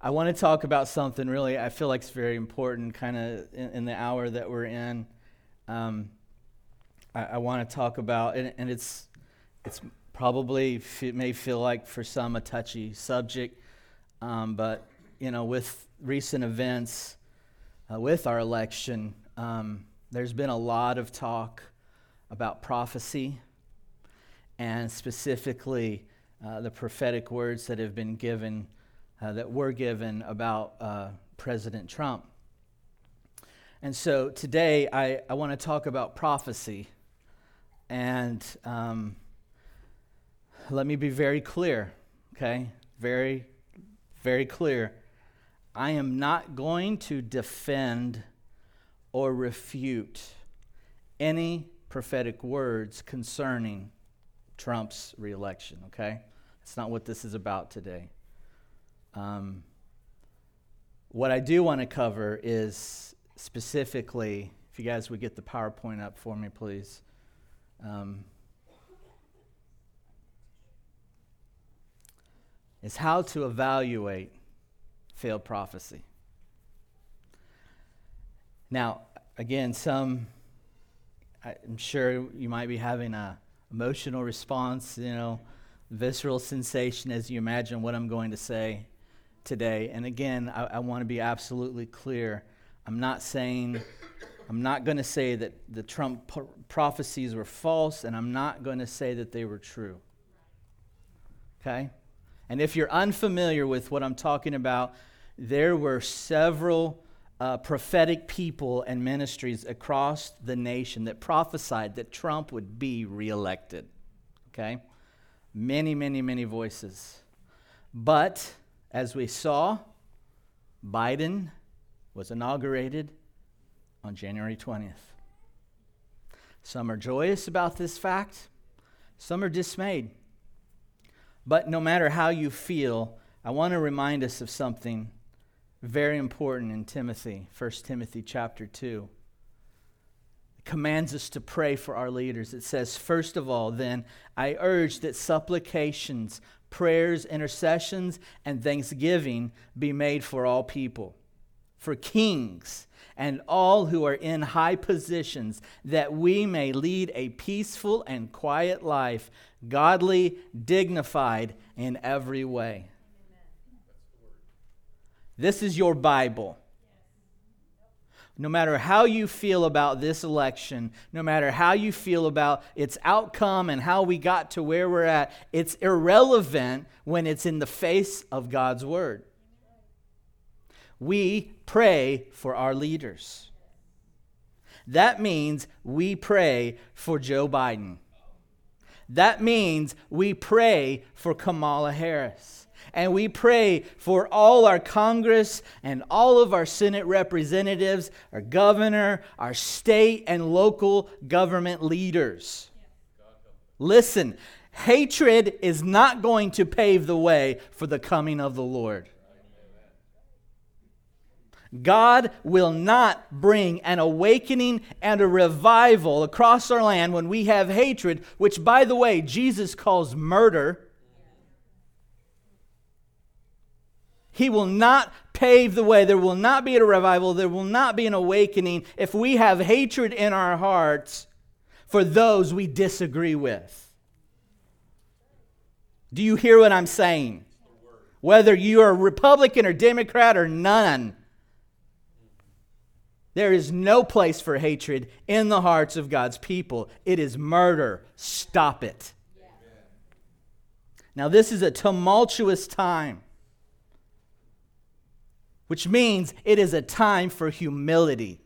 I want to talk about something really I feel like it's very important kind of in the hour that we're in. I want to talk about, and it's probably, it may feel like for some a touchy subject, but you know, with recent events, with our election, there's been a lot of talk about prophecy and specifically the prophetic words that have been given, that were given about President Trump. And so today I want to talk about prophecy. And let me be very clear, okay? Very, very clear. I am not going to defend or refute any prophetic words concerning Trump's reelection, okay? That's not what this is about today. What I do want to cover is specifically, if you guys would get the PowerPoint up for me, please. Is how to evaluate failed prophecy. Now, again, I'm sure you might be having an emotional response, you know, visceral sensation as you imagine what I'm going to say today. And again, I want to be absolutely clear. I'm not going to say that the Trump prophecies were false, and I'm not going to say that they were true. Okay? And if you're unfamiliar with what I'm talking about, there were several prophetic people and ministries across the nation that prophesied that Trump would be reelected. Okay? Many, many, many voices. But, as we saw, Biden was inaugurated on January 20th. Some are joyous about this fact, some are dismayed. But no matter how you feel, I want to remind us of something very important in Timothy, 1 Timothy chapter 2. It commands us to pray for our leaders. It says, first of all, then, I urge that supplications, prayers, intercessions, and thanksgiving be made for all people, for kings and all who are in high positions, that we may lead a peaceful and quiet life, godly, dignified in every way. This is your Bible. No matter how you feel about this election, no matter how you feel about its outcome and how we got to where we're at, it's irrelevant when it's in the face of God's Word. We pray for our leaders. That means we pray for Joe Biden. That means we pray for Kamala Harris. And we pray for all our Congress and all of our Senate representatives, our governor, our state and local government leaders. Listen, hatred is not going to pave the way for the coming of the Lord. God will not bring an awakening and a revival across our land when we have hatred, which, by the way, Jesus calls murder. He will not pave the way. There will not be a revival. There will not be an awakening if we have hatred in our hearts for those we disagree with. Do you hear what I'm saying? Whether you are Republican or Democrat or none, there is no place for hatred in the hearts of God's people. It is murder. Stop it. Yeah. Now, this is a tumultuous time, which means it is a time for humility.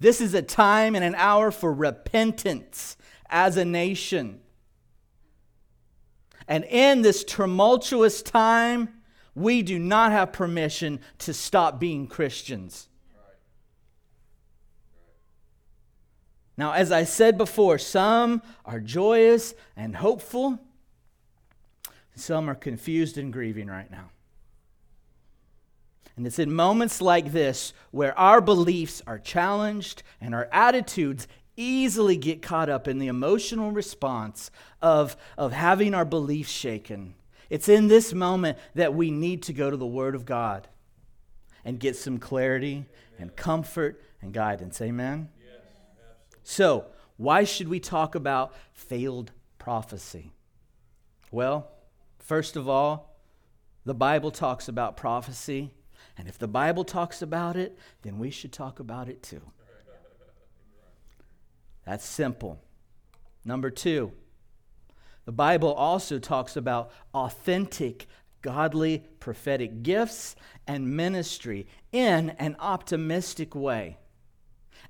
This is a time and an hour for repentance as a nation. And in this tumultuous time, we do not have permission to stop being Christians. Now, as I said before, some are joyous and hopeful. Some are confused and grieving right now. And it's in moments like this where our beliefs are challenged and our attitudes easily get caught up in the emotional response of having our beliefs shaken. It's in this moment that we need to go to the Word of God and get some clarity and comfort and guidance. Amen? Yes, absolutely. So, why should we talk about failed prophecy? Well, first of all, the Bible talks about prophecy. And if the Bible talks about it, then we should talk about it too. That's simple. Number two, the Bible also talks about authentic, godly, prophetic gifts and ministry in an optimistic way.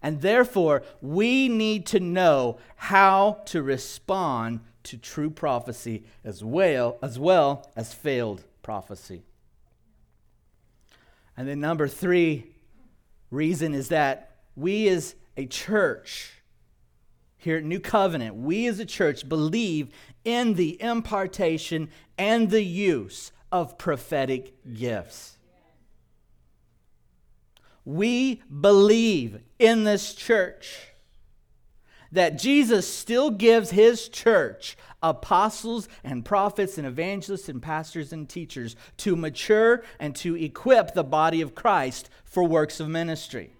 And therefore, we need to know how to respond to true prophecy as well as failed prophecy. And then number three reason is that we as a church here at New Covenant, we as a church believe in the impartation and the use of prophetic gifts. We believe in this church that Jesus still gives his church apostles and prophets and evangelists and pastors and teachers to mature and to equip the body of Christ for works of ministry.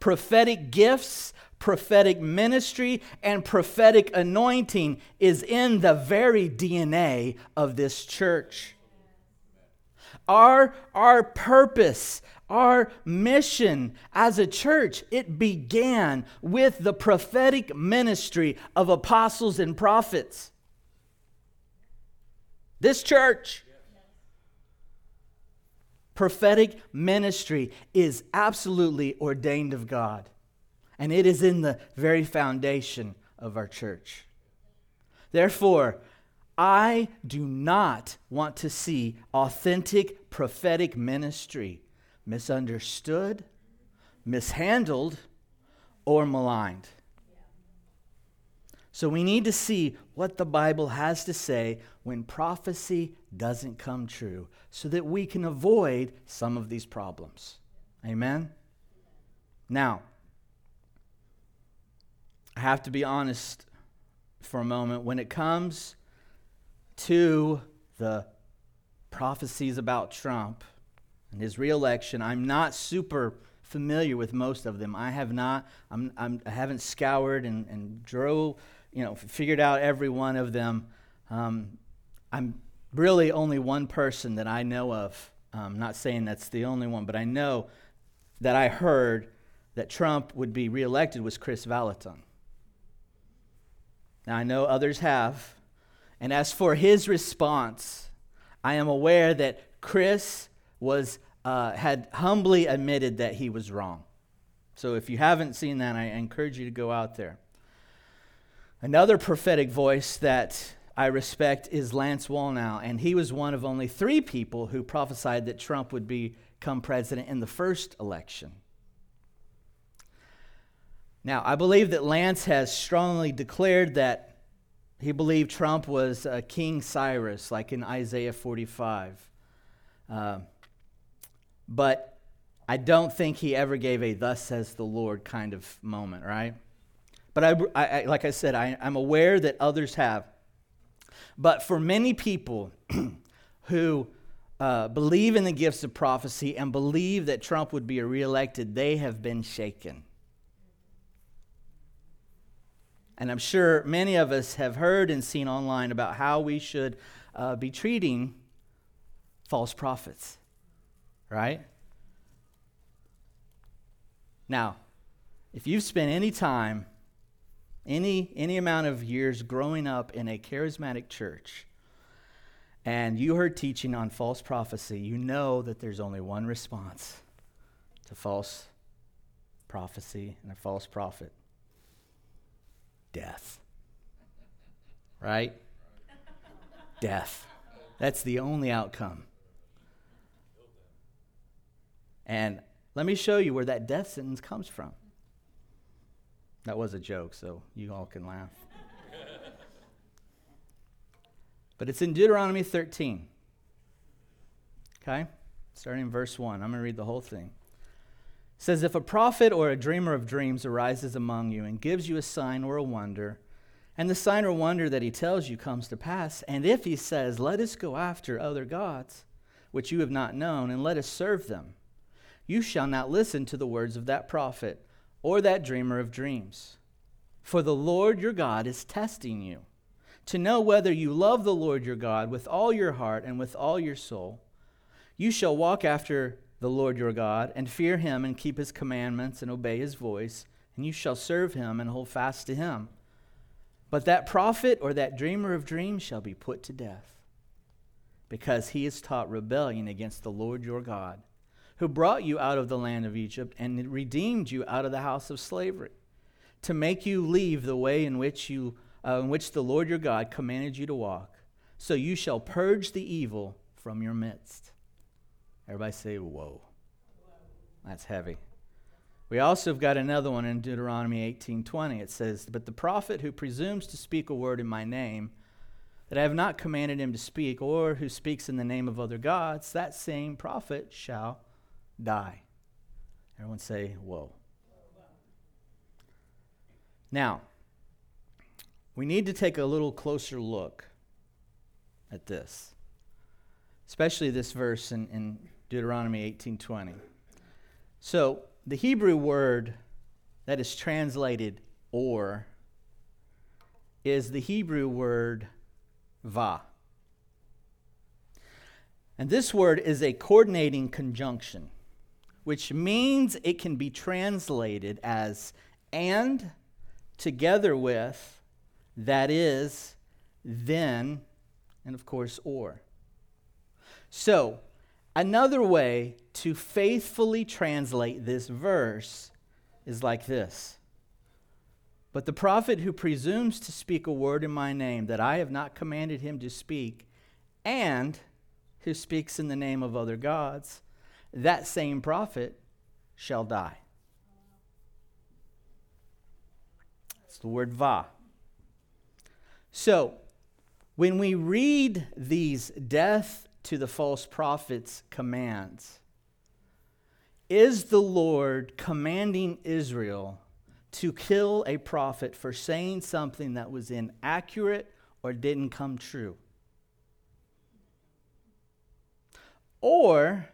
Prophetic gifts, prophetic ministry, and prophetic anointing is in the very DNA of this church. Our purpose, our mission as a church, it began with the prophetic ministry of apostles and prophets. This church. Prophetic ministry is absolutely ordained of God. And it is in the very foundation of our church. Therefore, I do not want to see authentic prophetic ministry misunderstood, mishandled, or maligned. So we need to see what the Bible has to say when prophecy doesn't come true so that we can avoid some of these problems. Amen? Now, I have to be honest for a moment. When it comes to the prophecies about Trump and his reelection, I'm not super familiar with most of them. I have not. I haven't scoured and drove, figured out every one of them. I'm really only one person that I know of. I'm not saying that's the only one, but I know that I heard that Trump would be reelected was Chris Vallotton. Now, I know others have. And as for his response, I am aware that Chris had humbly admitted that he was wrong. So if you haven't seen that, I encourage you to go out there. Another prophetic voice that I respect is Lance Wallnau, and he was one of only three people who prophesied that Trump would become president in the first election. Now, I believe that Lance has strongly declared that he believed Trump was King Cyrus, like in Isaiah 45. But I don't think he ever gave a thus says the Lord kind of moment, right? But I like I said, I'm aware that others have. But for many people who believe in the gifts of prophecy and believe that Trump would be reelected, they have been shaken. And I'm sure many of us have heard and seen online about how we should be treating false prophets, right? Now, if you've spent any time, any amount of years growing up in a charismatic church, and you heard teaching on false prophecy, you know that there's only one response to false prophecy and a false prophet. Death, right? Death. That's the only outcome. And let me show you where that death sentence comes from. That was a joke, so you all can laugh. But it's in Deuteronomy 13. Okay? Starting in verse 1. I'm going to read the whole thing. It says, if a prophet or a dreamer of dreams arises among you and gives you a sign or a wonder, And the sign or wonder that he tells you comes to pass. And if he says, let us go after other gods, which you have not known, and let us serve them, you shall not listen to the words of that prophet or that dreamer of dreams. For the Lord your God is testing you to know whether you love the Lord your God with all your heart and with all your soul. You shall walk after the Lord your God and fear him and keep his commandments and obey his voice, and you shall serve him and hold fast to him. But that prophet or that dreamer of dreams shall be put to death, because he has taught rebellion against the Lord your God, who brought you out of the land of Egypt and redeemed you out of the house of slavery, to make you leave the way in which the Lord your God commanded you to walk. So you shall purge the evil from your midst. Everybody say, whoa. That's heavy. We also have got another one in Deuteronomy 18:20. It says, but the prophet who presumes to speak a word in my name that I have not commanded him to speak, or who speaks in the name of other gods, that same prophet shall die. Everyone say, whoa. Now, we need to take a little closer look at this, especially this verse in Deuteronomy 18:20. So, the Hebrew word that is translated or is the Hebrew word va. And this word is a coordinating conjunction, which means it can be translated as and, together with, that is, then, and of course, or. So, another way to faithfully translate this verse is like this. But the prophet who presumes to speak a word in my name that I have not commanded him to speak, and who speaks in the name of other gods, that same prophet shall die. That's the word va. So, when we read these death to the false prophets commands, is the Lord commanding Israel to kill a prophet for saying something that was inaccurate or didn't come true? Or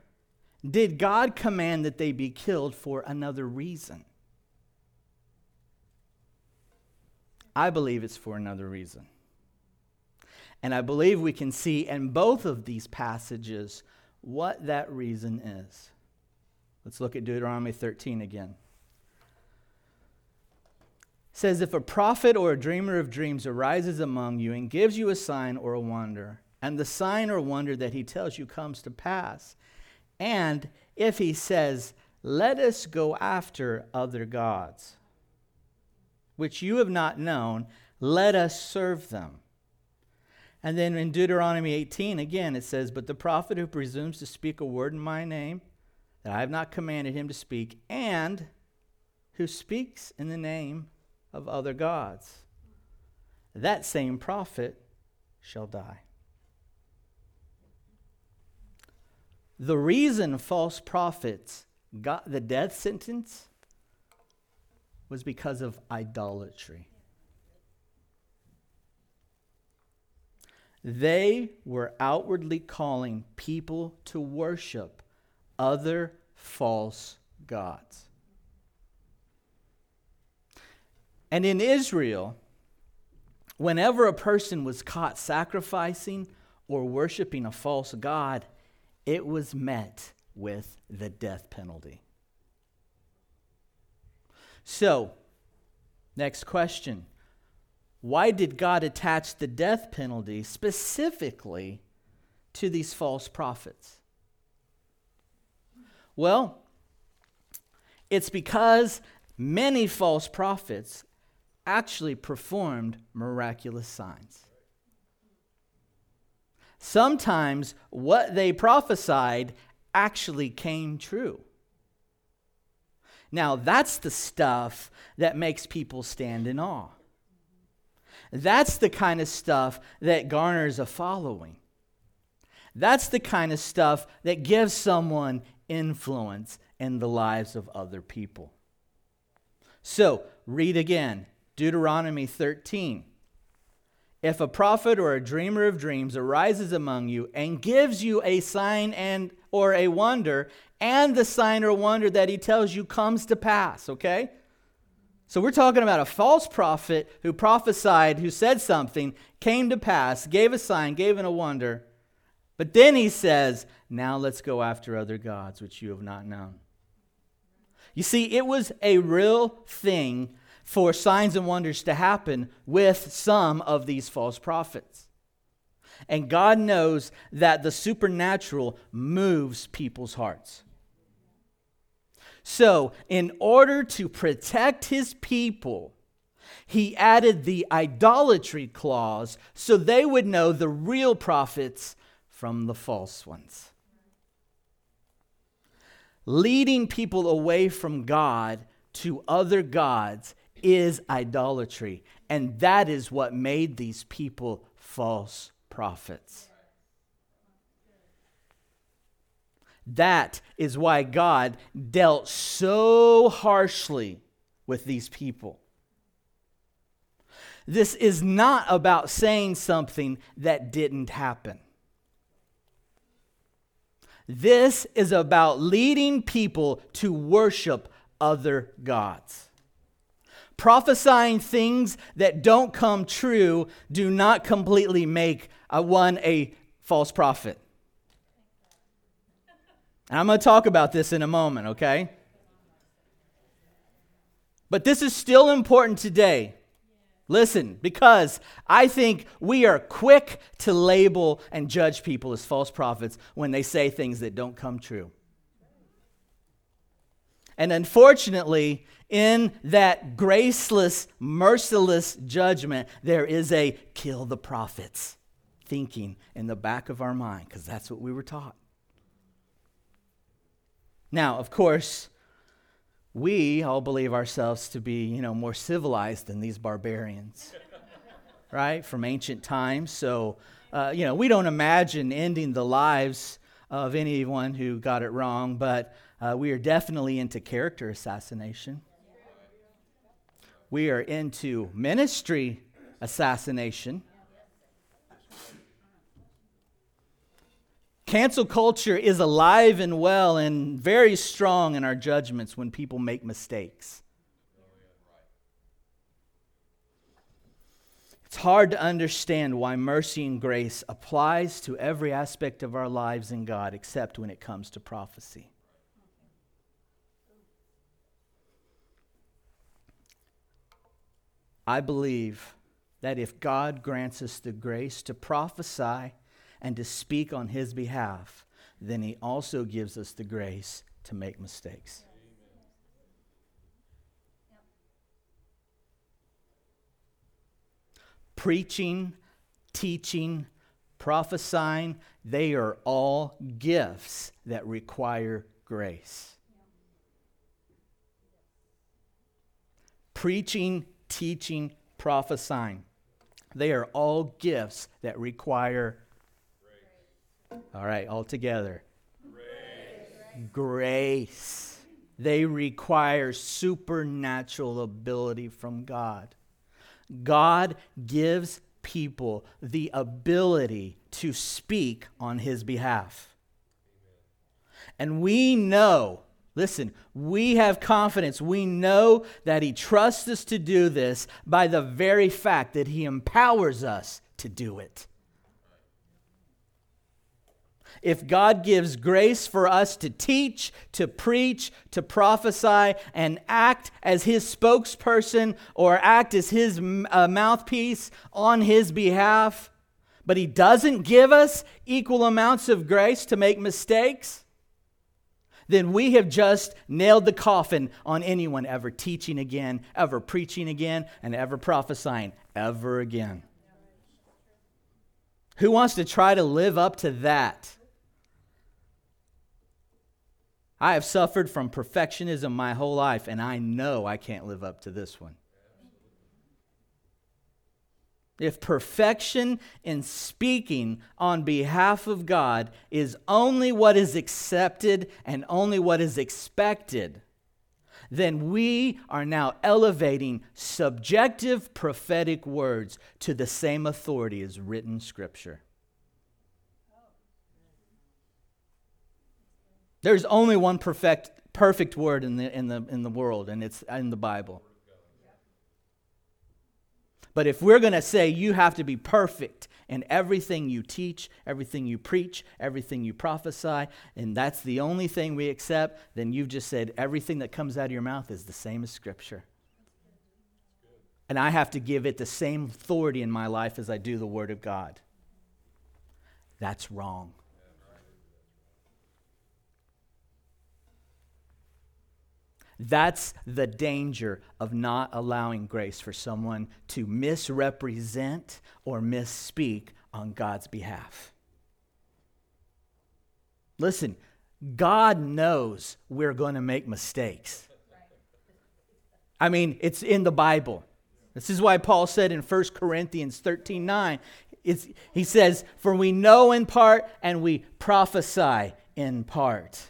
did God command that they be killed for another reason? I believe it's for another reason. And I believe we can see in both of these passages what that reason is. Let's look at Deuteronomy 13 again. Says, if a prophet or a dreamer of dreams arises among you and gives you a sign or a wonder, and the sign or wonder that he tells you comes to pass, and if he says, let us go after other gods, which you have not known, let us serve them. And then in Deuteronomy 18, again, it says, but the prophet who presumes to speak a word in my name that I have not commanded him to speak, and who speaks in the name of other gods, that same prophet shall die. The reason false prophets got the death sentence was because of idolatry. They were outwardly calling people to worship other false gods. And in Israel, whenever a person was caught sacrificing or worshiping a false god, it was met with the death penalty. So, next question. Why did God attach the death penalty specifically to these false prophets? Well, it's because many false prophets actually performed miraculous signs. Sometimes what they prophesied actually came true. Now, that's the stuff that makes people stand in awe. That's the kind of stuff that garners a following. That's the kind of stuff that gives someone influence in the lives of other people. So, read again. Deuteronomy 13, If a prophet or a dreamer of dreams arises among you and gives you a sign and or a wonder, and the sign or wonder that he tells you comes to pass, okay? So we're talking about a false prophet who prophesied, who said something, came to pass, gave a sign, gave a wonder. But then he says, now let's go after other gods which you have not known. You see, it was a real thing for signs and wonders to happen with some of these false prophets. And God knows that the supernatural moves people's hearts. So, in order to protect his people, he added the idolatry clause so they would know the real prophets from the false ones. Leading people away from God to other gods is idolatry, and that is what made these people false prophets. That is why God dealt so harshly with these people. This is not about saying something that didn't happen. This is about leading people to worship other gods. Prophesying things that don't come true do not completely make one a false prophet. And I'm going to talk about this in a moment, okay? But this is still important today. Listen, because I think we are quick to label and judge people as false prophets when they say things that don't come true. And unfortunately, in that graceless, merciless judgment, there is a kill the prophets thinking in the back of our mind, because that's what we were taught. Now, of course, we all believe ourselves to be, more civilized than these barbarians, right? From ancient times. So, we don't imagine ending the lives of anyone who got it wrong, but we are definitely into character assassination. We are into ministry assassination. Cancel culture is alive and well and very strong in our judgments when people make mistakes. It's hard to understand why mercy and grace applies to every aspect of our lives in God except when it comes to prophecy. I believe that if God grants us the grace to prophesy and to speak on his behalf, then he also gives us the grace to make mistakes. Amen. Preaching, teaching, prophesying, they are all gifts that require grace. Preaching, teaching, prophesying, they are all gifts that require grace. All right, all together. Grace. They require supernatural ability from God. God gives people the ability to speak on his behalf. And we know, listen, we have confidence. We know that he trusts us to do this by the very fact that he empowers us to do it. If God gives grace for us to teach, to preach, to prophesy, and act as his spokesperson or act as his mouthpiece on his behalf, but he doesn't give us equal amounts of grace to make mistakes, then we have just nailed the coffin on anyone ever teaching again, ever preaching again, and ever prophesying ever again. Who wants to try to live up to that? I have suffered from perfectionism my whole life, and I know I can't live up to this one. If perfection in speaking on behalf of God is only what is accepted and only what is expected, then we are now elevating subjective prophetic words to the same authority as written scripture. There's only one perfect word in the world, and it's in the Bible. But if we're going to say you have to be perfect in everything you teach, everything you preach, everything you prophesy, and that's the only thing we accept, then you've just said everything that comes out of your mouth is the same as Scripture. And I have to give it the same authority in my life as I do the Word of God. That's wrong. That's the danger of not allowing grace for someone to misrepresent or misspeak on God's behalf. Listen, God knows we're going to make mistakes. I mean, it's in the Bible. This is why Paul said in 1 Corinthians 13:9, he says, "For we know in part and we prophesy in part."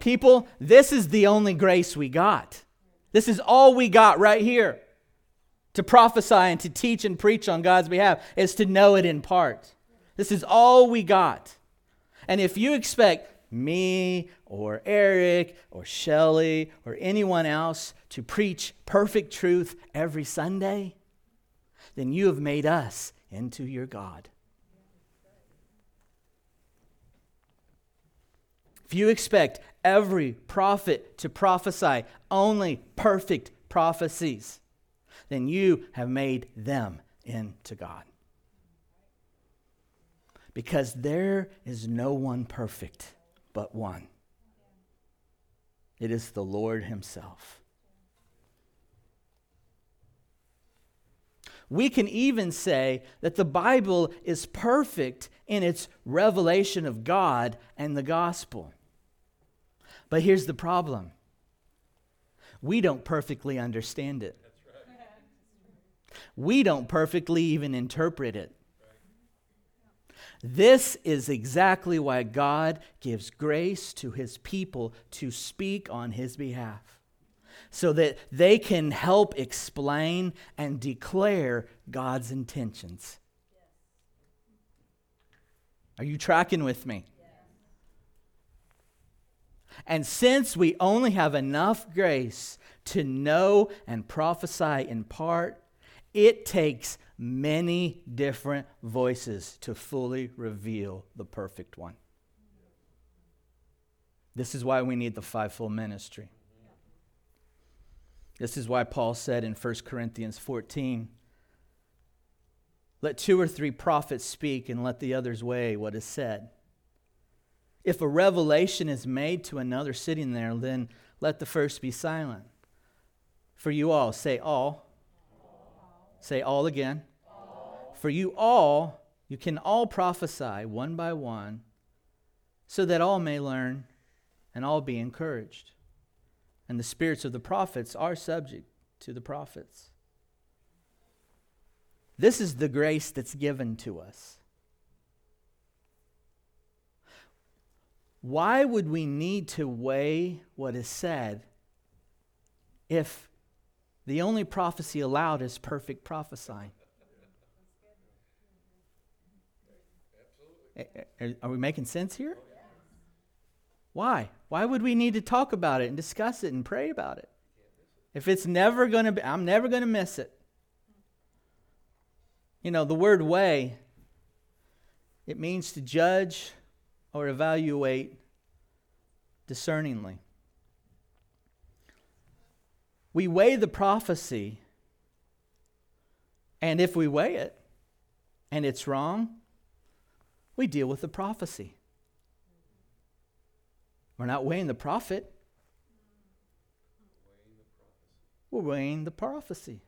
People, this is the only grace we got. This is all we got right here. To prophesy and to teach and preach on God's behalf is to know it in part. This is all we got. And if you expect me or Eric or Shelley or anyone else to preach perfect truth every Sunday, then you have made us into your God. If you expect every prophet to prophesy only perfect prophecies, then you have made them into God. Because there is no one perfect but one. It is the Lord Himself. We can even say that the Bible is perfect in its revelation of God and the gospel. But here's the problem. We don't perfectly understand it. That's right. We don't perfectly even interpret it. Right. This is exactly why God gives grace to His people to speak on His behalf, so that they can help explain and declare God's intentions. Are you tracking with me? And since we only have enough grace to know and prophesy in part, it takes many different voices to fully reveal the perfect one. This is why we need the fivefold ministry. This is why Paul said in 1 Corinthians 14, "Let two or three prophets speak and let the others weigh what is said. If a revelation is made to another sitting there, then let the first be silent. For you all," say all. All. Say all again. All. "For you all, you can all prophesy one by one, so that all may learn and all be encouraged. And the spirits of the prophets are subject to the prophets." This is the grace that's given to us. Why would we need to weigh what is said if the only prophecy allowed is perfect prophesying? Are we making sense here? Why? Why would we need to talk about it and discuss it and pray about it? If it's never going to be, I'm never going to miss it. You know, the word weigh, it means to judge or evaluate discerningly. We weigh the prophecy, and if we weigh it and it's wrong, we deal with the prophecy. We're not weighing the prophet. We're weighing the prophecy.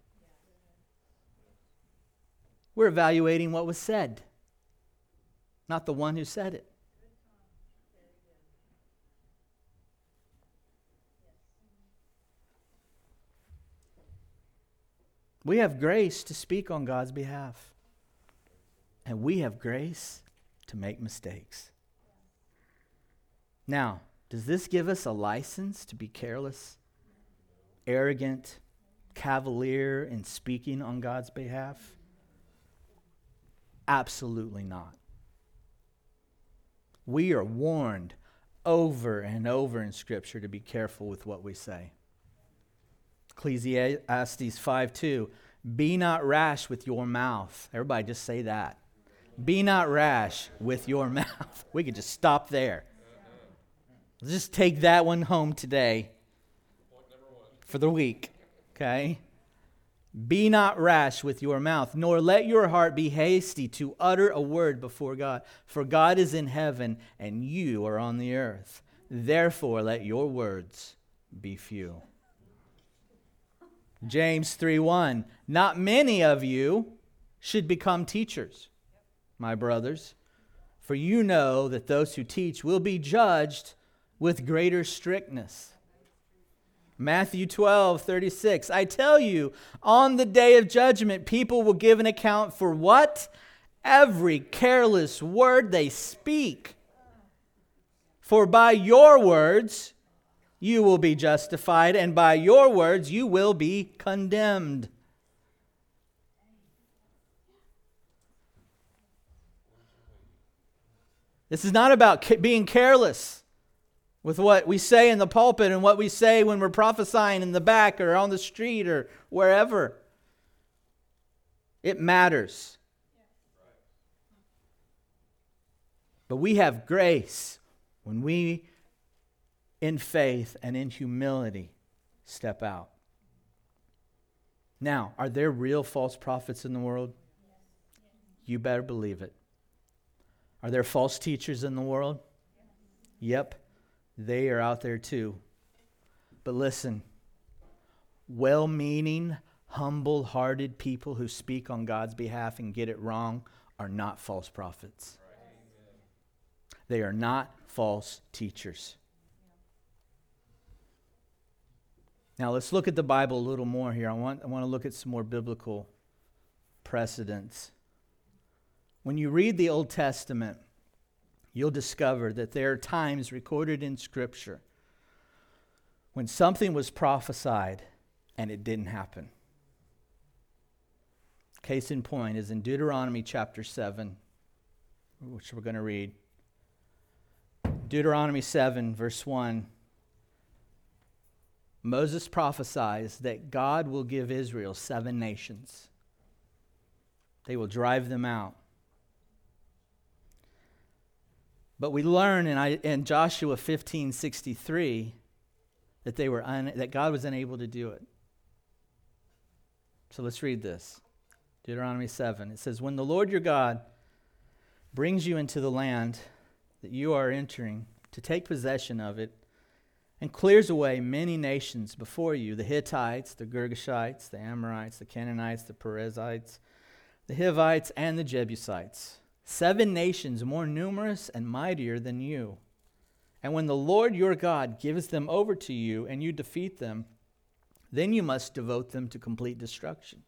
We're evaluating what was said, not the one who said it. We have grace to speak on God's behalf, and we have grace to make mistakes. Now, Does this give us a license to be careless, arrogant, cavalier in speaking on God's behalf? Absolutely not. We are warned over and over in Scripture to be careful with what we say. Ecclesiastes 5:2, be not rash with your mouth. Everybody just say that. Be not rash with your mouth. We could just stop there. Let's just take that one home today for the week, okay? Be not rash with your mouth, nor let your heart be hasty to utter a word before God. For God is in heaven, and you are on the earth. Therefore, let your words be few. James 3:1, not many of you should become teachers, my brothers, for you know that those who teach will be judged with greater strictness. Matthew 12:36, I tell you, on the day of judgment, people will give an account for what? Every careless word they speak. For by your words, you will be justified, and by your words, you will be condemned. This is not about being careless with what we say in the pulpit and what we say when we're prophesying in the back or on the street or wherever. It matters. But we have grace when we, in faith and in humility, step out. Now, are there real false prophets in the world? You better believe it. Are there false teachers in the world? Yep. They are out there too. But listen, well-meaning, humble-hearted people who speak on God's behalf and get it wrong are not false prophets. They are not false teachers. Now let's look at the Bible a little more here. I want to look at some more biblical precedents. When you read the Old Testament, you'll discover that there are times recorded in Scripture when something was prophesied and it didn't happen. Case in point is in Deuteronomy chapter 7, which we're going to read. Deuteronomy 7, verse 1. Moses prophesies that God will give Israel 7 nations. They will drive them out. But we learn in Joshua 15:63 that that God was unable to do it. So let's read this. Deuteronomy 7. It says, when the Lord your God brings you into the land that you are entering to take possession of it, and clears away many nations before you, the Hittites, the Girgashites, the Amorites, the Canaanites, the Perizzites, the Hivites, and the Jebusites, 7 nations more numerous and mightier than you. And when the Lord your God gives them over to you and you defeat them, then you must devote them to complete destruction.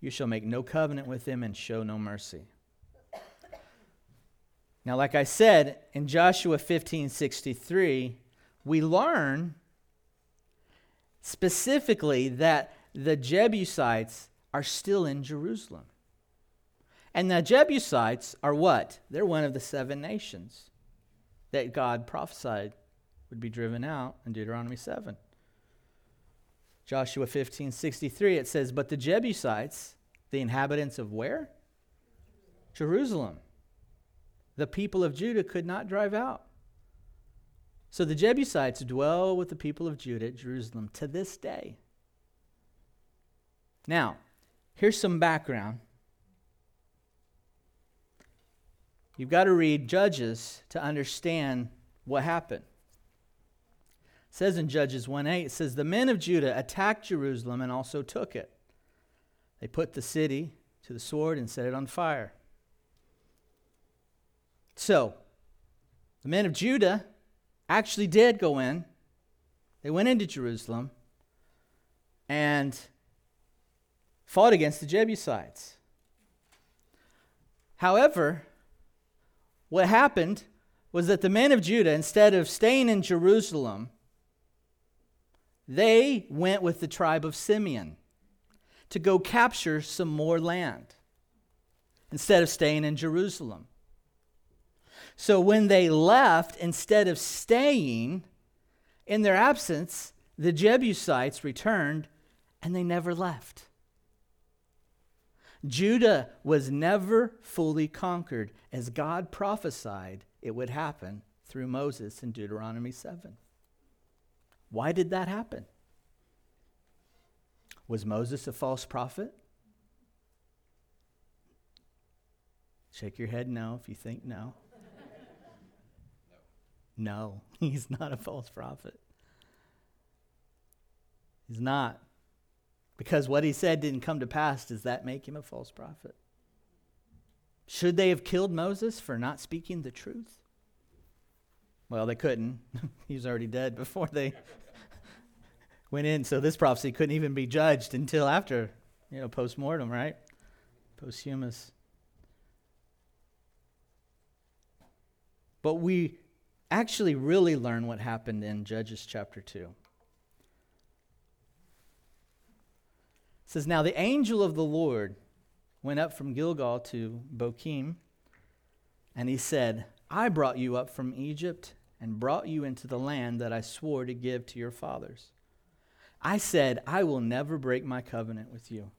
You shall make no covenant with them and show no mercy. Now, like I said, in Joshua 15:63, we learn specifically that the Jebusites are still in Jerusalem. And the Jebusites are what? They're one of the 7 nations that God prophesied would be driven out in Deuteronomy 7. Joshua 15:63, it says, but the Jebusites, the inhabitants of where? Jerusalem. The people of Judah could not drive out. So the Jebusites dwell with the people of Judah at Jerusalem to this day. Now, here's some background. You've got to read Judges to understand what happened. It says in Judges 1:8, it says, the men of Judah attacked Jerusalem and also took it. They put the city to the sword and set it on fire. So, the men of Judah actually did go in. They went into Jerusalem and fought against the Jebusites. However, what happened was that the men of Judah, instead of staying in Jerusalem, they went with the tribe of Simeon to go capture some more land instead of staying in Jerusalem. So when they left, instead of staying, in their absence, the Jebusites returned and they never left. Judah was never fully conquered as God prophesied it would happen through Moses in Deuteronomy 7. Why did that happen? Was Moses a false prophet? Shake your head no if you think no. No, he's not a false prophet. He's not. Because what he said didn't come to pass, does that make him a false prophet? Should they have killed Moses for not speaking the truth? Well, they couldn't. He was already dead before they went in, so this prophecy couldn't even be judged until after, post-mortem, right? Posthumous. But we actually really learn what happened in Judges chapter 2. It says, now the angel of the Lord went up from Gilgal to Bochim, and he said, I brought you up from Egypt and brought you into the land that I swore to give to your fathers. I said, I will never break my covenant with you,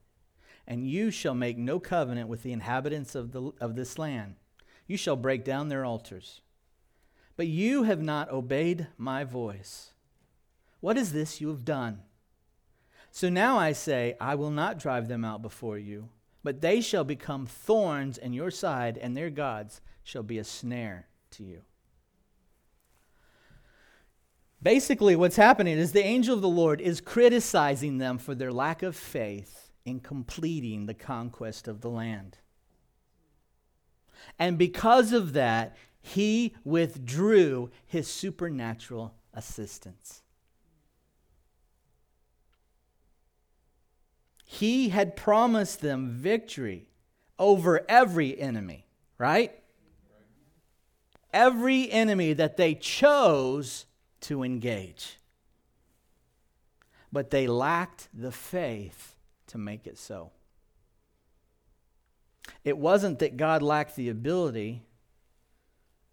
and you shall make no covenant with the inhabitants of this land. You shall break down their altars. But you have not obeyed my voice. What is this you have done? So now I say, I will not drive them out before you, but they shall become thorns in your side, and their gods shall be a snare to you. Basically, what's happening is the angel of the Lord is criticizing them for their lack of faith in completing the conquest of the land. And because of that, he withdrew his supernatural assistance. He had promised them victory over every enemy, right? Every enemy that they chose to engage. But they lacked the faith to make it so. It wasn't that God lacked the ability,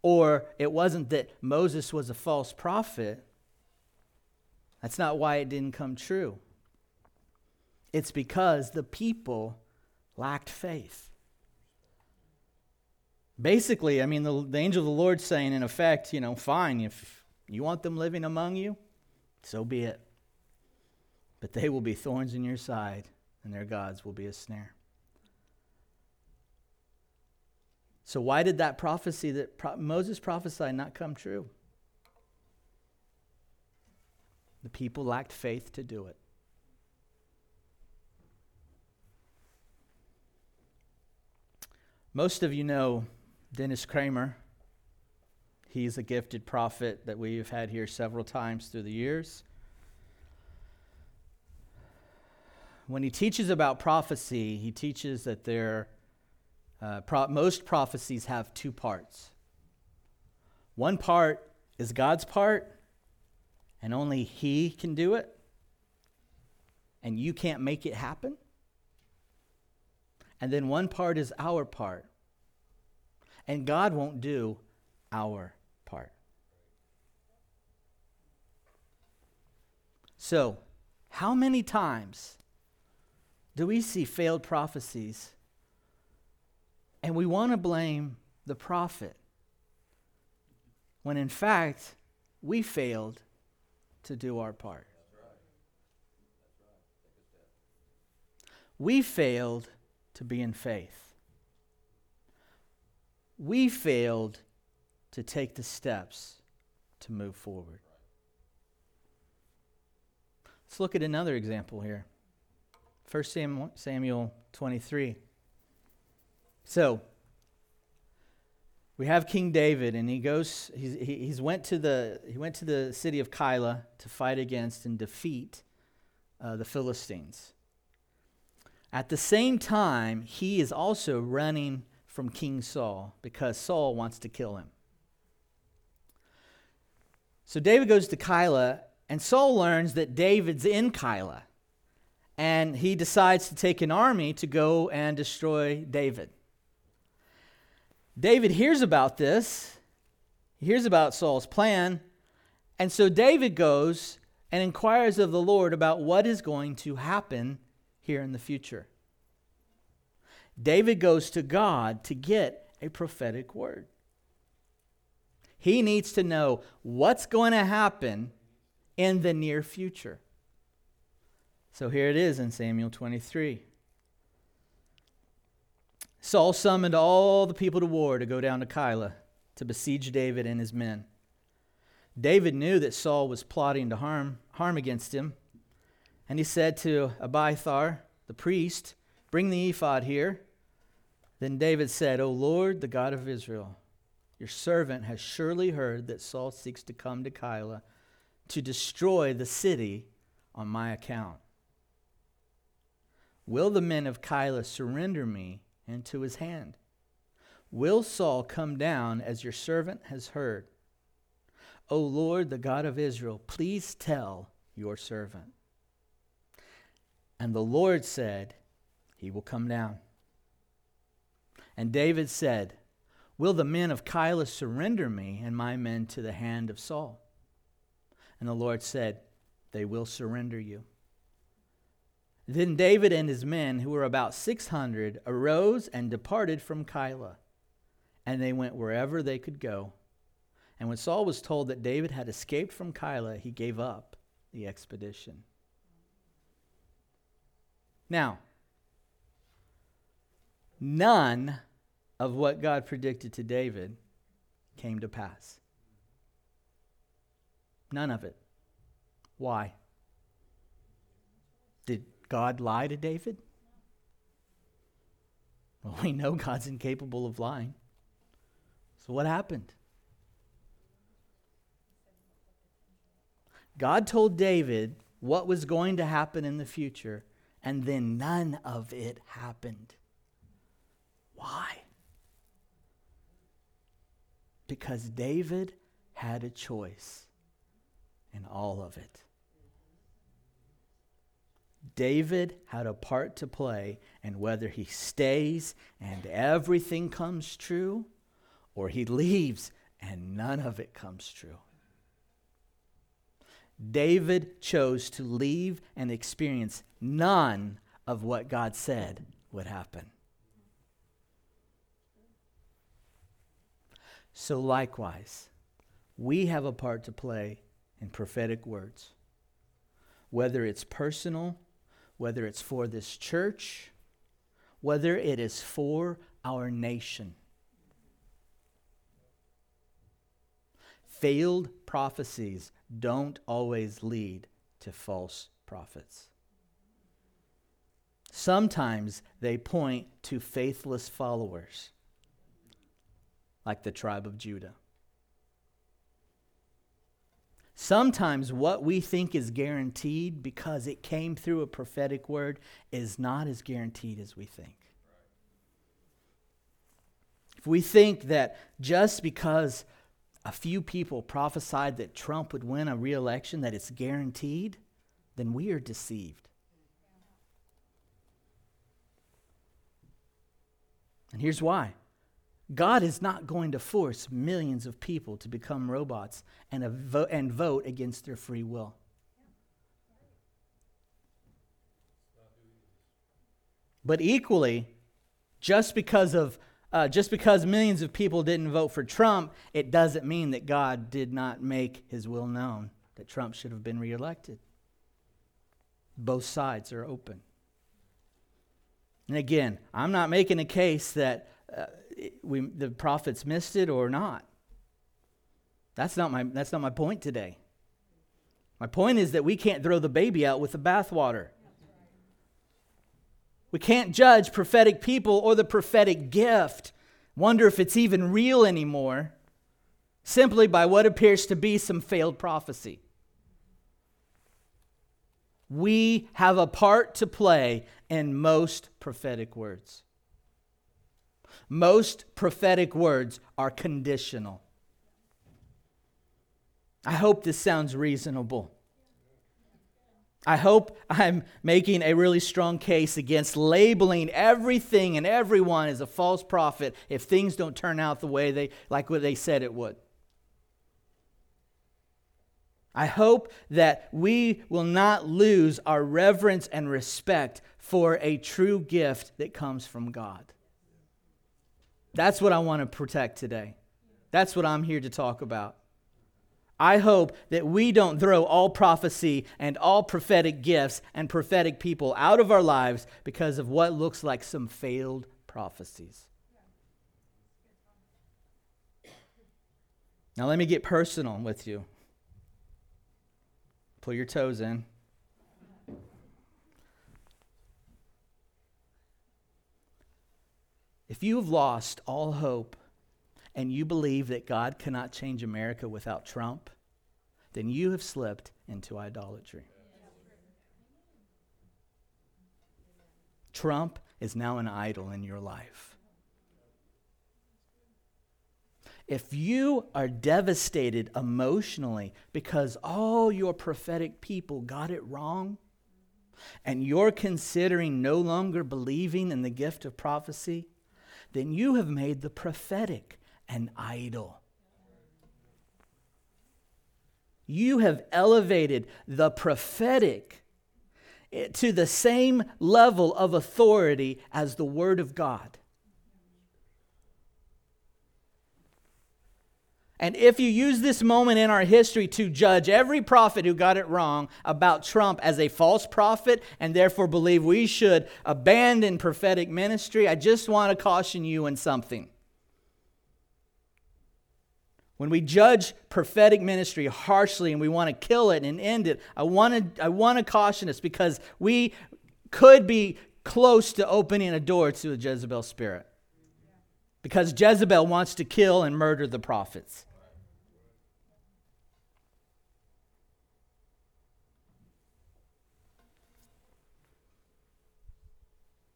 or it wasn't that Moses was a false prophet. That's not why it didn't come true. It's because the people lacked faith. Basically, the angel of the Lord saying, in effect, fine, if you want them living among you, so be it. But they will be thorns in your side, and their gods will be a snare. So why did that prophecy that Moses prophesied not come true? The people lacked faith to do it. Most of you know Dennis Kramer. He's a gifted prophet that we've had here several times through the years. When he teaches about prophecy, he teaches that most prophecies have two parts. One part is God's part, and only he can do it, and you can't make it happen. And then one part is our part. And God won't do our part. So, how many times do we see failed prophecies and we want to blame the prophet when in fact we failed to do our part? We failed to be in faith. We failed to take the steps to move forward. Let's look at another example here. 1 Samuel 23. So, we have King David, and he went to the city of Keilah to fight against and defeat the Philistines. At the same time, he is also running from King Saul because Saul wants to kill him. So David goes to Keilah, and Saul learns that David's in Keilah, and he decides to take an army to go and destroy David. David hears about this. He hears about Saul's plan, and so David goes and inquires of the Lord about what is going to happen here in the future. David goes to God to get a prophetic word. He needs to know what's going to happen in the near future. So here it is in Samuel 23. Saul summoned all the people to war to go down to Keilah to besiege David and his men. David knew that Saul was plotting to harm against him, and he said to Abiathar, the priest, "Bring the ephod here." Then David said, "O Lord, the God of Israel, your servant has surely heard that Saul seeks to come to Keilah to destroy the city on my account. Will the men of Keilah surrender me into his hand? Will Saul come down as your servant has heard? O Lord, the God of Israel, please tell your servant." And the Lord said, "He will come down." And David said, "Will the men of Keilah surrender me and my men to the hand of Saul?" And the Lord said, "They will surrender you." Then David and his men, who were about 600, arose and departed from Keilah, and they went wherever they could go. And when Saul was told that David had escaped from Keilah, he gave up the expedition. Now, none of what God predicted to David came to pass. None of it. Why? Did God lie to David? Well, we know God's incapable of lying. So what happened? God told David what was going to happen in the future, and then none of it happened. Why? Because David had a choice in all of it. David had a part to play, and whether he stays and everything comes true, or he leaves and none of it comes true. David chose to leave and experience none of what God said would happen. So likewise, we have a part to play in prophetic words. Whether it's personal, whether it's for this church, whether it is for our nation. Failed prophecies don't always lead to false prophets. Sometimes they point to faithless followers, like the tribe of Judah. Sometimes what we think is guaranteed because it came through a prophetic word is not as guaranteed as we think. If we think that just because a few people prophesied that Trump would win a re-election, that it's guaranteed, then we are deceived. And here's why. God is not going to force millions of people to become robots and vote against their free will. But equally, just because millions of people didn't vote for Trump, it doesn't mean that God did not make his will known, that Trump should have been reelected. Both sides are open. And again, I'm not making a case that the prophets missed it or not. That's not my point today. My point is that we can't throw the baby out with the bathwater. We can't judge prophetic people or the prophetic gift, wonder if it's even real anymore, simply by what appears to be some failed prophecy. We have a part to play in most prophetic words. Most prophetic words are conditional. I hope this sounds reasonable. I hope I'm making a really strong case against labeling everything and everyone as a false prophet if things don't turn out the way they said it would. I hope that we will not lose our reverence and respect for a true gift that comes from God. That's what I want to protect today. That's what I'm here to talk about. I hope that we don't throw all prophecy and all prophetic gifts and prophetic people out of our lives because of what looks like some failed prophecies. Now let me get personal with you. Pull your toes in. If you've lost all hope and you believe that God cannot change America without Trump, then you have slipped into idolatry. Trump is now an idol in your life. If you are devastated emotionally because all your prophetic people got it wrong, and you're considering no longer believing in the gift of prophecy, then you have made the prophetic an idol. You have elevated the prophetic to the same level of authority as the Word of God. And if you use this moment in our history to judge every prophet who got it wrong about Trump as a false prophet and therefore believe we should abandon prophetic ministry, I just want to caution you on something. When we judge prophetic ministry harshly and we want to kill it and end it, I want to caution us because we could be close to opening a door to a Jezebel spirit. Because Jezebel wants to kill and murder the prophets.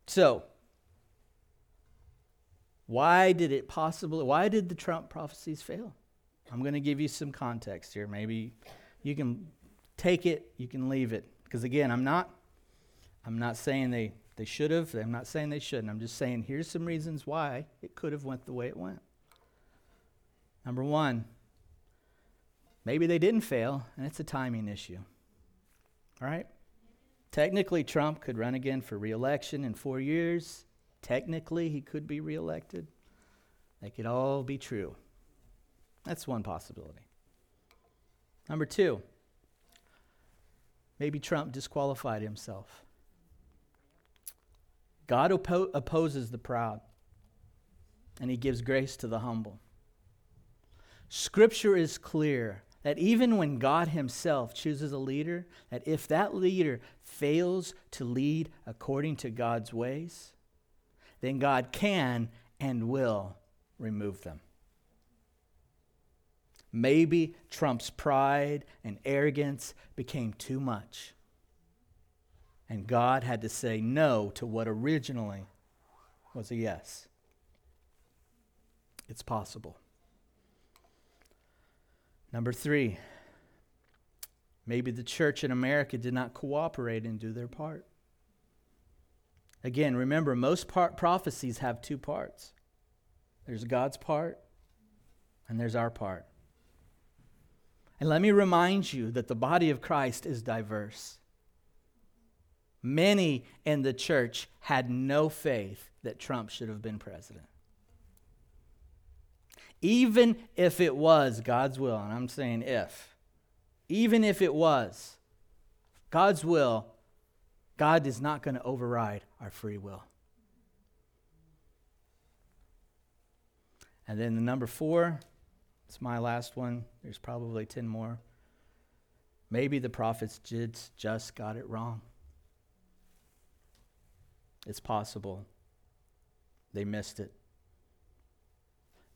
So, why did the Trump prophecies fail? I'm going to give you some context here. Maybe you can take it, you can leave it. Because again, I'm not saying they should have. I'm not saying they shouldn't. I'm just saying here's some reasons why it could have went the way it went. Number one, maybe they didn't fail, and it's a timing issue. All right? Technically, Trump could run again for re-election in 4 years. Technically, he could be reelected. They could all be true. That's one possibility. Number two, maybe Trump disqualified himself. God opposes the proud, and he gives grace to the humble. Scripture is clear that even when God himself chooses a leader, that if that leader fails to lead according to God's ways, then God can and will remove them. Maybe Trump's pride and arrogance became too much. And God had to say no to what originally was a yes. It's possible. Number three, maybe the church in America did not cooperate and do their part. Again, remember, most prophecies have two parts. There's God's part and there's our part. And let me remind you that the body of Christ is diverse. Many in the church had no faith that Trump should have been president. Even if it was God's will, and I'm saying if, even if it was God's will, God is not going to override our free will. And then the number four, it's my last one. There's probably 10 more. Maybe the prophets just got it wrong. It's possible they missed it.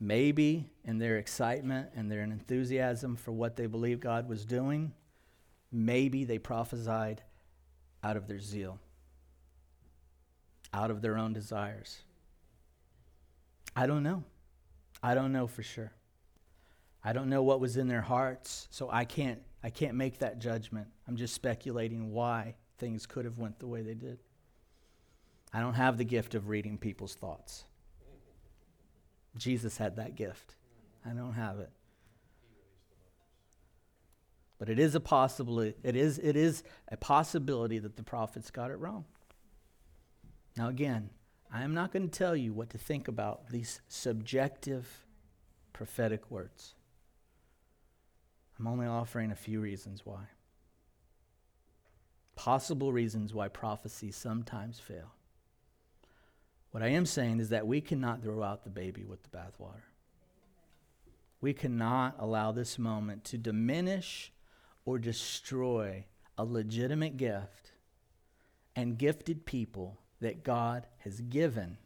Maybe in their excitement and their enthusiasm for what they believed God was doing, maybe they prophesied out of their zeal, out of their own desires. I don't know. I don't know for sure. I don't know what was in their hearts, so I can't make that judgment. I'm just speculating why things could have went the way they did. I don't have the gift of reading people's thoughts. Jesus had that gift. I don't have it. But it is a possibility. It is a possibility that the prophets got it wrong. Now again, I am not going to tell you what to think about these subjective prophetic words. I'm only offering a few reasons why. Possible reasons why prophecies sometimes fail. What I am saying is that we cannot throw out the baby with the bathwater. We cannot allow this moment to diminish or destroy a legitimate gift and gifted people that God has given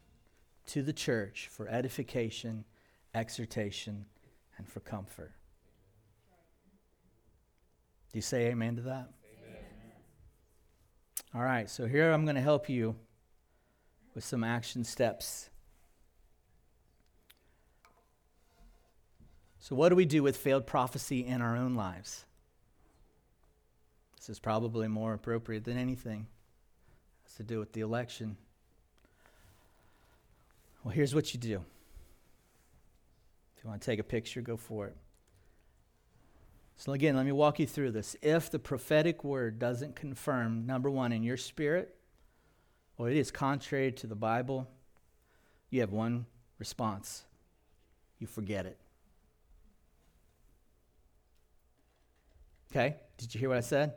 to the church for edification, exhortation, and for comfort. Do you say amen to that? Amen. All right, so here I'm going to help you with some action steps. So what do we do with failed prophecy in our own lives? This is probably more appropriate than anything. It has to do with the election. Well, here's what you do. If you want to take a picture, go for it. So again, let me walk you through this. If the prophetic word doesn't confirm, number one, in your spirit, or it is contrary to the Bible, you have one response. You forget it. Okay? Did you hear what I said?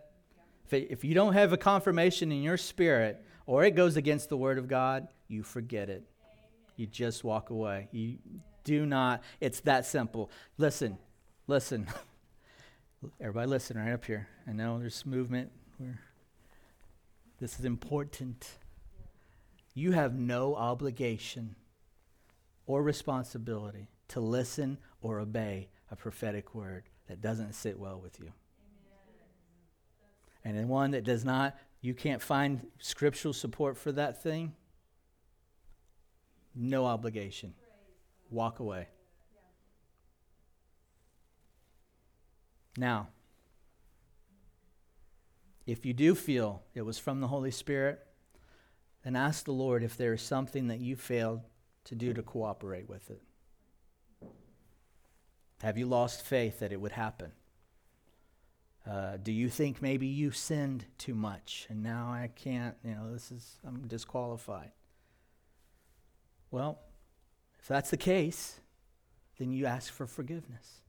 Yeah. If you don't have a confirmation in your spirit, or it goes against the Word of God, you forget it. Amen. You just walk away. You do not. It's that simple. Listen. Everybody listen right up here. I know there's movement. This is important. You have no obligation or responsibility to listen or obey a prophetic word that doesn't sit well with you. And in one that does not, you can't find scriptural support for that thing, no obligation. Walk away. Now, if you do feel it was from the Holy Spirit, then ask the Lord if there is something that you failed to do to cooperate with it. Have you lost faith that it would happen? Do you think maybe you sinned too much and now I can't, I'm disqualified? Well, if that's the case, then you ask for forgiveness.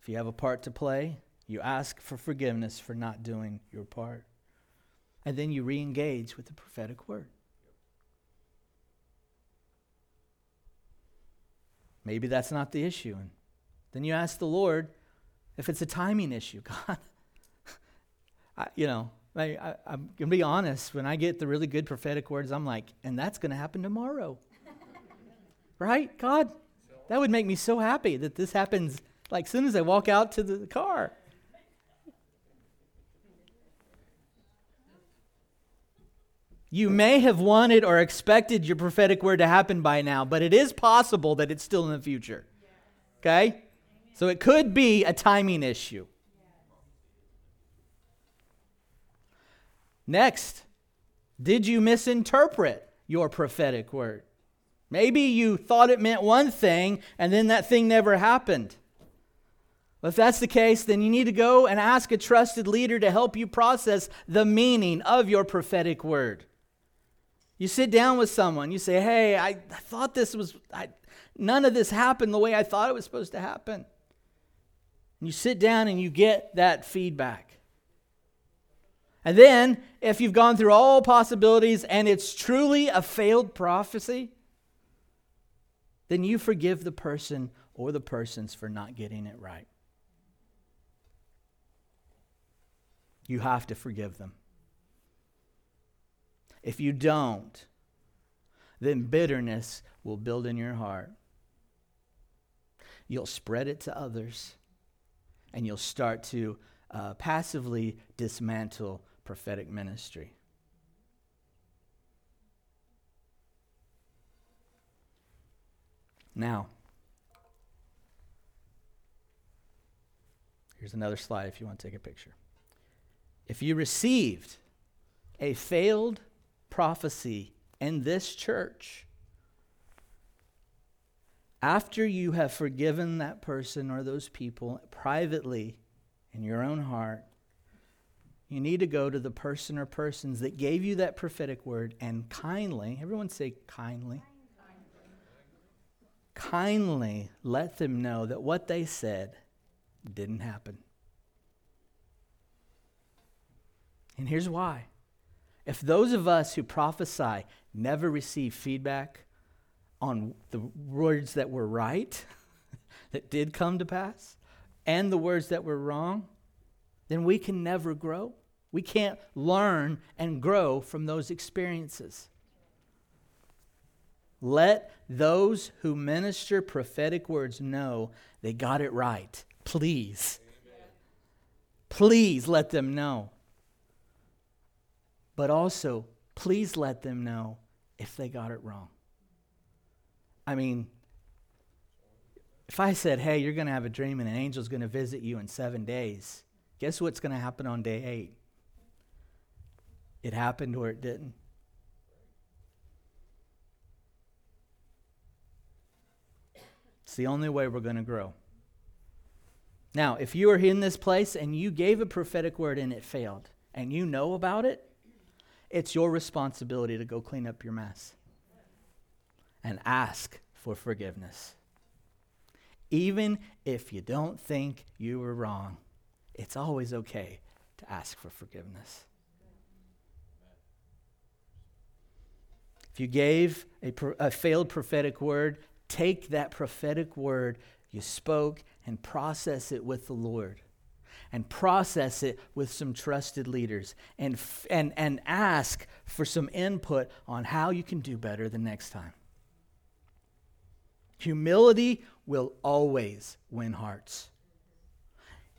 If you have a part to play, you ask for forgiveness for not doing your part. And then you re-engage with the prophetic word. Maybe that's not the issue. And then you ask the Lord if it's a timing issue. God, I'm going to be honest. When I get the really good prophetic words, I'm like, and that's going to happen tomorrow. Right, God? That would make me so happy that this happens like as soon as I walk out to the car. You may have wanted or expected your prophetic word to happen by now, but it is possible that it's still in the future. Okay? So it could be a timing issue. Next, did you misinterpret your prophetic word? Maybe you thought it meant one thing, and then that thing never happened. Well, if that's the case, then you need to go and ask a trusted leader to help you process the meaning of your prophetic word. You sit down with someone. You say, hey, I thought this was, none of this happened the way I thought it was supposed to happen. And you sit down and you get that feedback. And then, if you've gone through all possibilities and it's truly a failed prophecy, then you forgive the person or the persons for not getting it right. You have to forgive them. If you don't, then bitterness will build in your heart. You'll spread it to others, and you'll start to passively dismantle prophetic ministry. Now, Here's another slide if you want to take a picture. If you received a failed prophecy in this church, after you have forgiven that person or those people privately in your own heart, you need to go to the person or persons that gave you that prophetic word and kindly, everyone say kindly, kindly let them know that what they said didn't happen. And here's why. If those of us who prophesy never receive feedback on the words that were right, that did come to pass, and the words that were wrong, then we can never grow. We can't learn and grow from those experiences. Let those who minister prophetic words know they got it right. Please. Amen. Please let them know. But also, please let them know if they got it wrong. I mean, if I said, hey, you're going to have a dream and an angel's going to visit you in 7 days, guess what's going to happen on day 8? It happened or it didn't. It's the only way we're going to grow. Now, if you are in this place and you gave a prophetic word and it failed, and you know about it, it's your responsibility to go clean up your mess and ask for forgiveness. Even if you don't think you were wrong, it's always okay to ask for forgiveness. If you gave a failed prophetic word, take that prophetic word you spoke and process it with the Lord. And process it with some trusted leaders and ask for some input on how you can do better the next time. Humility will always win hearts.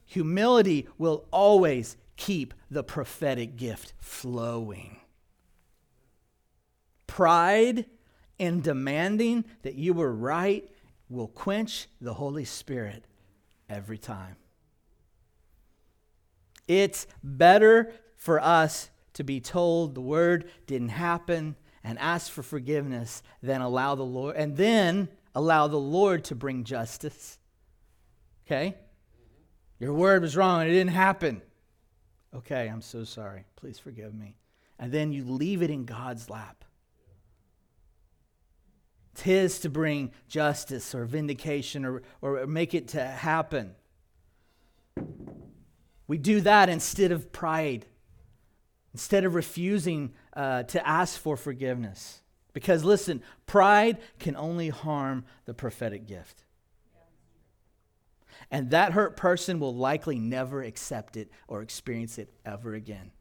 Humility will always keep the prophetic gift flowing. Pride in demanding that you were right will quench the Holy Spirit every time. It's better for us to be told the word didn't happen and ask for forgiveness than allow the Lord, and then allow the Lord to bring justice. Okay? Your word was wrong and it didn't happen. Okay, I'm so sorry. Please forgive me. And then you leave it in God's lap. It's His to bring justice or vindication or make it to happen. We do that instead of pride, instead of refusing to ask for forgiveness. Because listen, pride can only harm the prophetic gift. And that hurt person will likely never accept it or experience it ever again.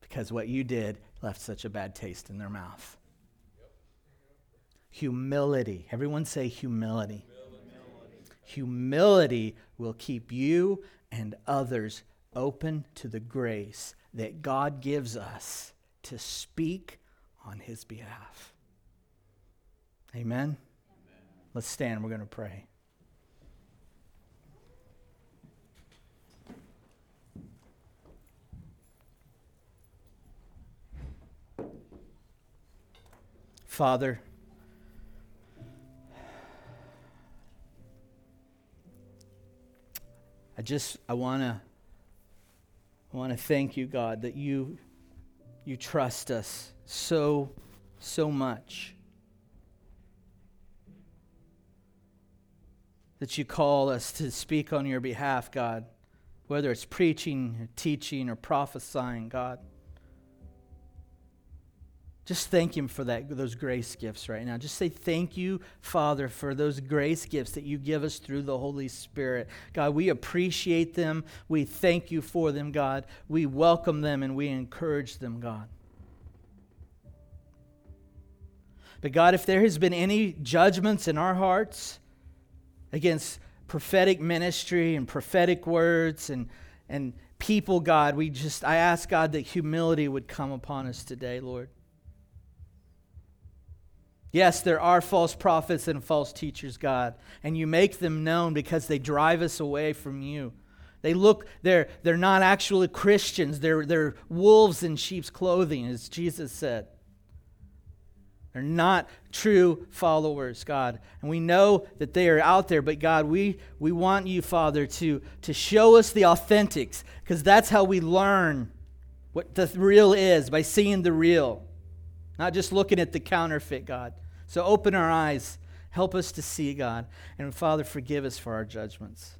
Because what you did left such a bad taste in their mouth. Humility. Everyone say humility. Humility will keep you and others open to the grace that God gives us to speak on His behalf. Amen? Amen. Let's stand. We're going to pray. Father, I want to thank you, God, that you trust us so much. That you call us to speak on your behalf, God, whether it's preaching or teaching or prophesying, God. Just thank Him for those grace gifts right now. Just say thank you, Father, for those grace gifts that you give us through the Holy Spirit. God, we appreciate them. We thank you for them, God. We welcome them and we encourage them, God. But God, if there has been any judgments in our hearts against prophetic ministry and prophetic words and people, God, I ask, God, that humility would come upon us today, Lord. Yes, there are false prophets and false teachers, God, and you make them known because they drive us away from you. They're not actually Christians. They're wolves in sheep's clothing, as Jesus said. They're not true followers, God. And we know that they are out there, but God, we want you, Father, to show us the authentics, because that's how we learn what the real is, by seeing the real, not just looking at the counterfeit, God. So open our eyes. Help us to see, God. And Father, forgive us for our judgments.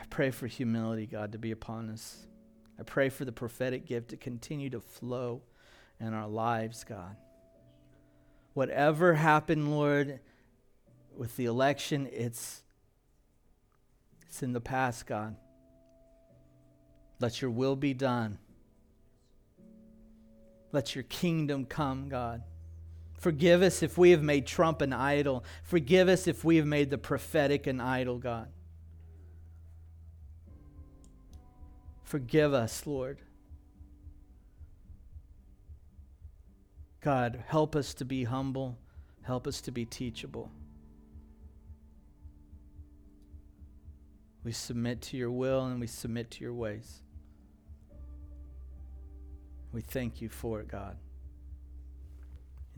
I pray for humility, God, to be upon us. I pray for the prophetic gift to continue to flow in our lives, God. Whatever happened, Lord, with the election, it's in the past, God. Let your will be done. Let your kingdom come, God. Forgive us if we have made Trump an idol. Forgive us if we have made the prophetic an idol, God. Forgive us, Lord. God, help us to be humble. Help us to be teachable. We submit to your will and we submit to your ways. We thank you for it, God.